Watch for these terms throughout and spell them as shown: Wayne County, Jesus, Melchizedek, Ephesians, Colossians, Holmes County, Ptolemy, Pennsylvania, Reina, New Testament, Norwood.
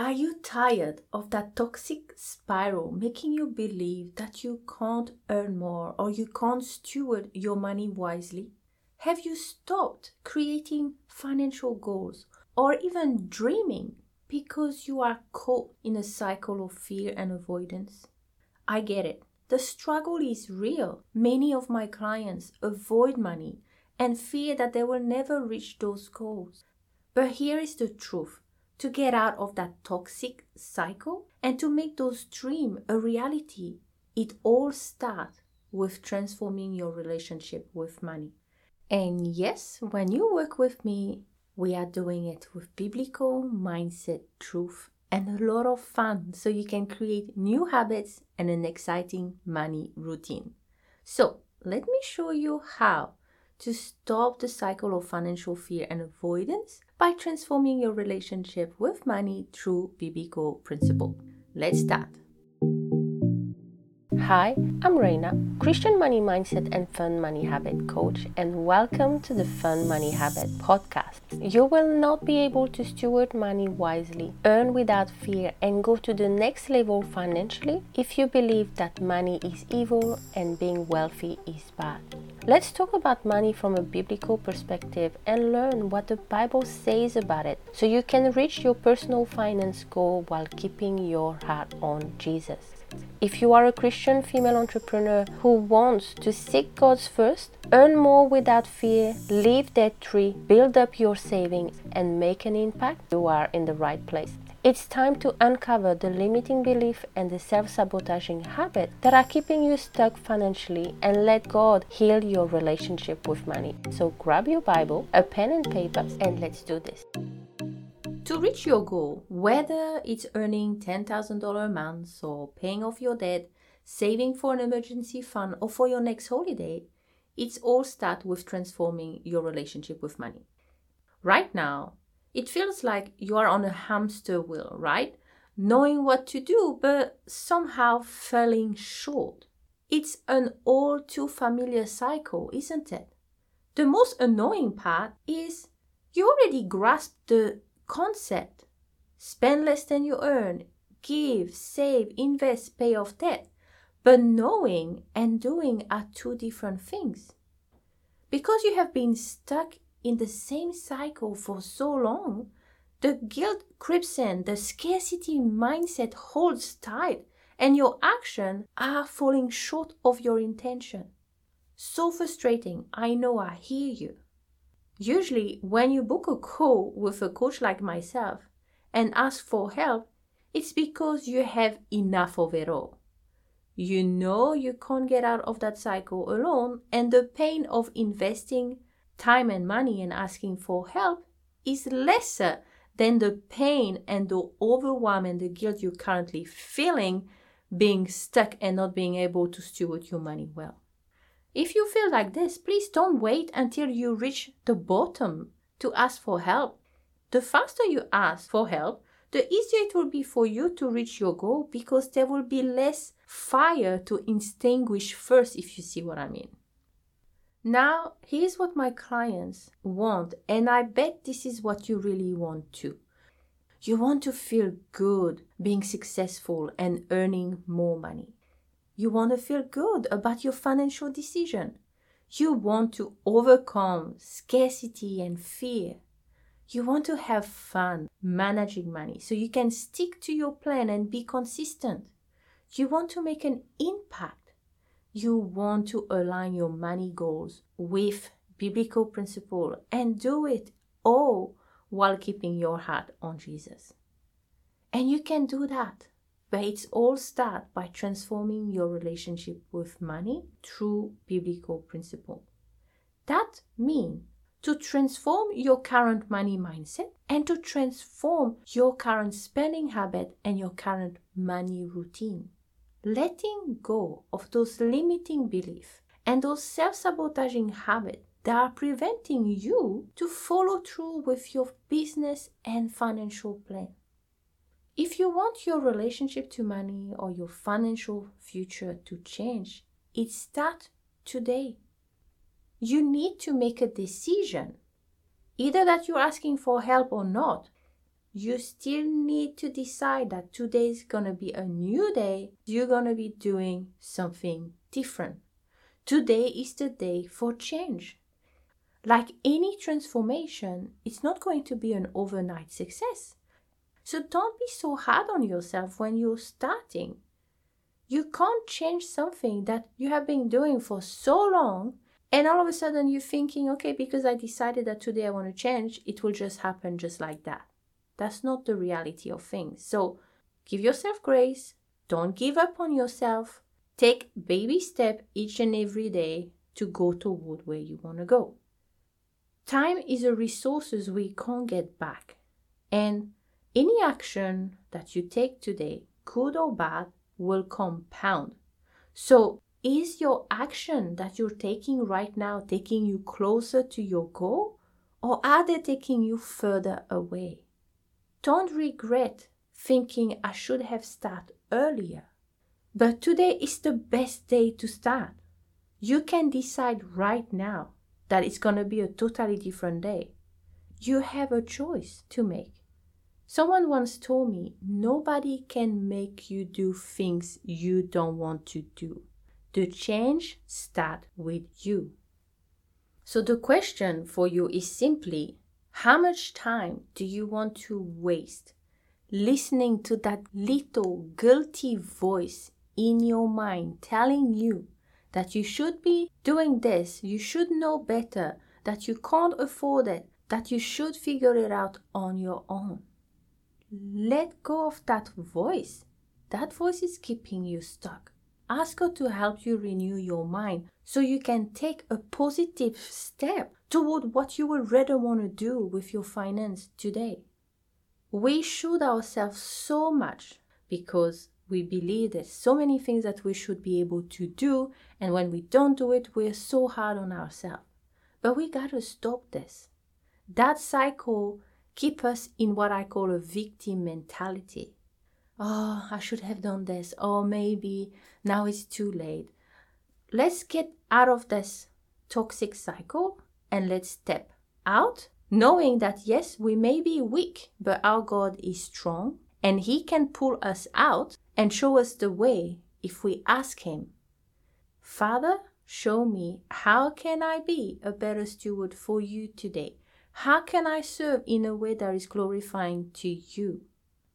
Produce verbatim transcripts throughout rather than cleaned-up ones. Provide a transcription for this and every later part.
Are you tired of that toxic spiral making you believe that you can't earn more or you can't steward your money wisely? Have you stopped creating financial goals or even dreaming because you are caught in a cycle of fear and avoidance? I get it. The struggle is real. Many of my clients avoid money and fear that they will never reach those goals. But here is the truth. To get out of that toxic cycle and to make those dreams a reality, it all starts with transforming your relationship with money. And yes, when you work with me, we are doing it with biblical mindset, truth, and a lot of fun so you can create new habits and an exciting money routine. So let me show you how to stop the cycle of financial fear and avoidance by transforming your relationship with money through biblical principle. Let's start. Hi, I'm Reina, Christian money mindset and fun money habit coach, and welcome to the Fun Money Habit podcast. You will not be able to steward money wisely, earn without fear, and go to the next level financially if you believe that money is evil and being wealthy is bad. Let's talk about money from a biblical perspective and learn what the Bible says about it so you can reach your personal finance goal while keeping your heart on Jesus. If you are a Christian female entrepreneur who wants to seek God's first, earn more without fear, live debt-free, build up your savings, and make an impact, you are in the right place. It's time to uncover the limiting belief and the self-sabotaging habit that are keeping you stuck financially and let God heal your relationship with money. So grab your Bible, a pen and paper, and let's do this. To reach your goal, whether it's earning ten thousand dollars a month or paying off your debt, saving for an emergency fund or for your next holiday, it's all start with transforming your relationship with money. Right now, it feels like you are on a hamster wheel, right? Knowing what to do, but somehow falling short. It's an all too familiar cycle, isn't it? The most annoying part is you already grasp the concept. Spend less than you earn, give, save, invest, pay off debt. But knowing and doing are two different things. Because you have been stuck in the same cycle for so long, the guilt creeps in, the scarcity mindset holds tight, and your actions are falling short of your intention. So frustrating, I know, I hear you. Usually, when you book a call with a coach like myself and ask for help, it's because you have enough of it all. You know you can't get out of that cycle alone, and the pain of investing time and money and asking for help is lesser than the pain and the overwhelm and the guilt you're currently feeling being stuck and not being able to steward your money well. If you feel like this, please don't wait until you reach the bottom to ask for help. The faster you ask for help, the easier it will be for you to reach your goal because there will be less fire to extinguish first, if you see what I mean. Now, here's what my clients want, and I bet this is what you really want too. You want to feel good being successful and earning more money. You want to feel good about your financial decision. You want to overcome scarcity and fear. You want to have fun managing money so you can stick to your plan and be consistent. You want to make an impact. You want to align your money goals with biblical principle and do it all while keeping your heart on Jesus. And you can do that, but it's all starts by transforming your relationship with money through biblical principle. That means to transform your current money mindset and to transform your current spending habit and your current money routine. Letting go of those limiting beliefs and those self-sabotaging habits that are preventing you to follow through with your business and financial plan. If you want your relationship to money or your financial future to change, it starts today. You need to make a decision, either that you're asking for help or not, you still need to decide that today is going to be a new day. You're going to be doing something different. Today is the day for change. Like any transformation, it's not going to be an overnight success. So don't be so hard on yourself when you're starting. You can't change something that you have been doing for so long, and all of a sudden you're thinking, okay, because I decided that today I want to change, it will just happen just like that. That's not the reality of things. So give yourself grace. Don't give up on yourself. Take baby step each and every day to go toward where you want to go. Time is a resource we can't get back. And any action that you take today, good or bad, will compound. So is your action that you're taking right now taking you closer to your goal, or are they taking you further away? Don't regret thinking I should have started earlier. But today is the best day to start. You can decide right now that it's going to be a totally different day. You have a choice to make. Someone once told me, nobody can make you do things you don't want to do. The change starts with you. So the question for you is simply, how much time do you want to waste listening to that little guilty voice in your mind telling you that you should be doing this, you should know better, that you can't afford it, that you should figure it out on your own? Let go of that voice. That voice is keeping you stuck. Ask her to help you renew your mind so you can take a positive step toward what you would rather want to do with your finance today. We shoot ourselves so much because we believe there's so many things that we should be able to do, and when we don't do it, we're so hard on ourselves. But we gotta stop this. That cycle keeps us in what I call a victim mentality. Oh, I should have done this. Oh, maybe now it's too late. Let's get out of this toxic cycle and let's step out, knowing that yes, we may be weak, but our God is strong and He can pull us out and show us the way if we ask Him. Father, show me, how can I be a better steward for you today? How can I serve in a way that is glorifying to you?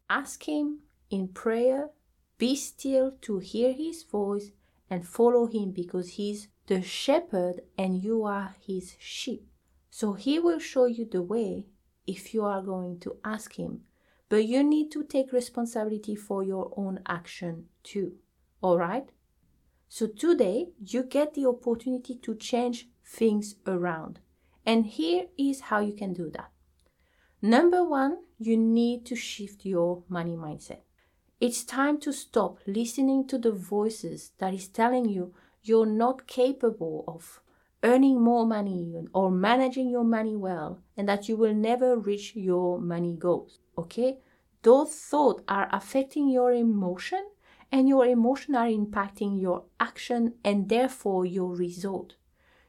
Ask Him in prayer, be still to hear His voice and follow Him, because He's the shepherd and you are His sheep. So He will show you the way if you are going to ask Him. But you need to take responsibility for your own action too. All right? So today you get the opportunity to change things around. And here is how you can do that. Number one, you need to shift your money mindset. It's time to stop listening to the voices that is telling you you're not capable of earning more money or managing your money well, and that you will never reach your money goals, okay? Those thoughts are affecting your emotion, and your emotion are impacting your action and therefore your result.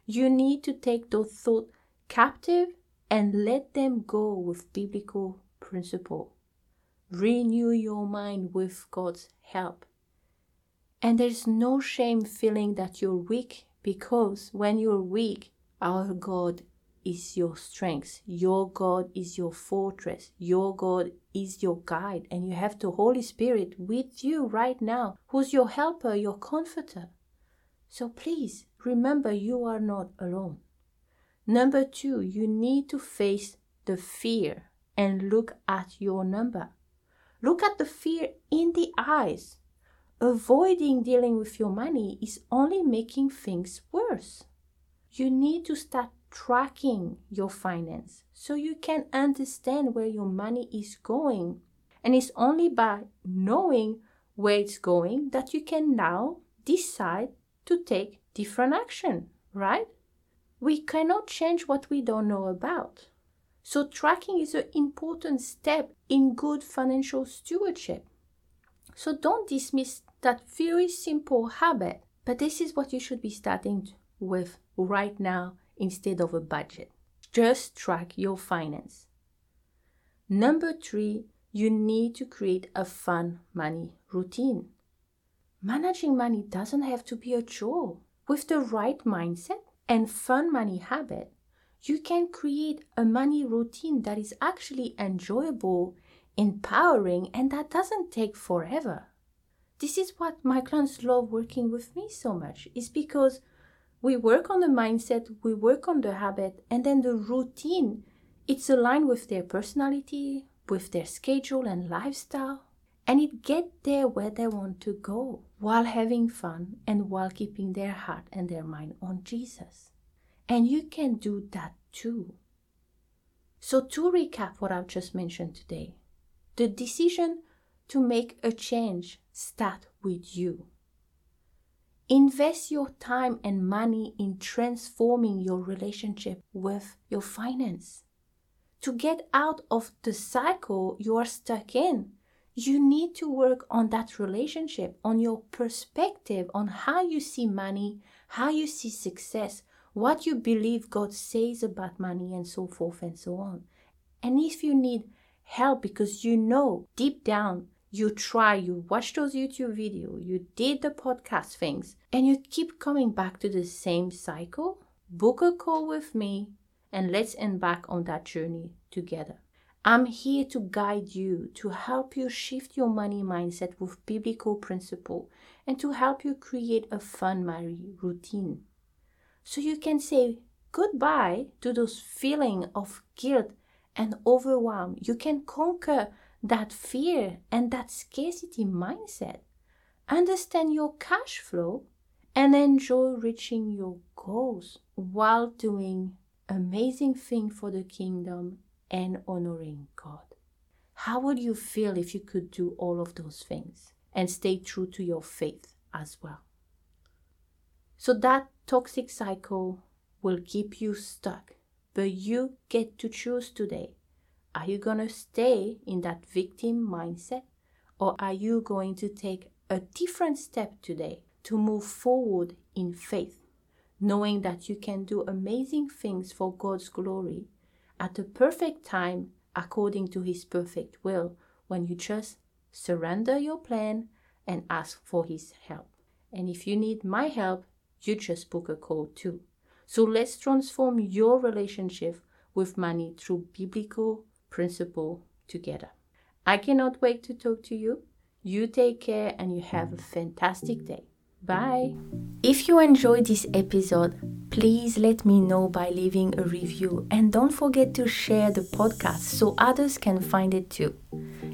You need to take those thoughts captive and let them go with biblical principle. Renew your mind with God's help. And there's no shame feeling that you're weak, because when you're weak, our God is your strength. Your God is your fortress. Your God is your guide. And you have the Holy Spirit with you right now, who's your helper, your comforter. So please remember, you are not alone. Number two, you need to face the fear and look at your number. Look at the fear in the eyes. Avoiding dealing with your money is only making things worse. You need to start tracking your finance so you can understand where your money is going. And it's only by knowing where it's going that you can now decide to take different action, right? We cannot change what we don't know about. So tracking is an important step in good financial stewardship. So don't dismiss that very simple habit, but this is what you should be starting with right now instead of a budget. Just track your finance. Number three, you need to create a fun money routine. Managing money doesn't have to be a chore. With the right mindset and fun money habit, you can create a money routine that is actually enjoyable, empowering, and that doesn't take forever. This is what my clients love working with me so much, is because we work on the mindset, we work on the habit, and then the routine, it's aligned with their personality, with their schedule and lifestyle, and it gets there where they want to go while having fun and while keeping their heart and their mind on Jesus. And you can do that too. So to recap what I've just mentioned today, the decision to make a change starts with you. Invest your time and money in transforming your relationship with your finance. To get out of the cycle you are stuck in, you need to work on that relationship, on your perspective, on how you see money, how you see success, what you believe God says about money, and so forth and so on. And if you need help because you know deep down you try, you watch those YouTube videos, you did the podcast things, and you keep coming back to the same cycle, book a call with me and let's embark on that journey together. I'm here to guide you, to help you shift your money mindset with biblical principle, and to help you create a fun money routine. So you can say goodbye to those feelings of guilt and overwhelm. You can conquer that fear and that scarcity mindset. Understand your cash flow and enjoy reaching your goals while doing amazing things for the kingdom and honoring God. How would you feel if you could do all of those things and stay true to your faith as well? So that toxic cycle will keep you stuck, but you get to choose today. Are you going to stay in that victim mindset, or are you going to take a different step today to move forward in faith, knowing that you can do amazing things for God's glory at the perfect time, according to His perfect will, when you just surrender your plan and ask for His help. And if you need my help, you just book a call too. So let's transform your relationship with money through biblical principle together. I cannot wait to talk to you. You take care and you have a fantastic day. Bye. If you enjoyed this episode, please let me know by leaving a review, and don't forget to share the podcast so others can find it too.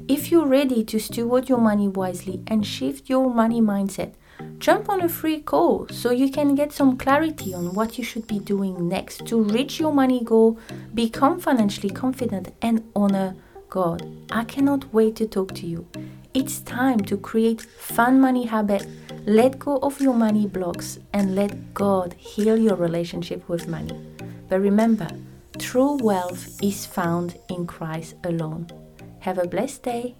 If you're ready to steward your money wisely and shift your money mindset, jump on a free call so you can get some clarity on what you should be doing next to reach your money goal, become financially confident, and honor God. I cannot wait to talk to you. It's time to create fun money habits. Let go of your money blocks and let God heal your relationship with money. But remember, true wealth is found in Christ alone. Have a blessed day.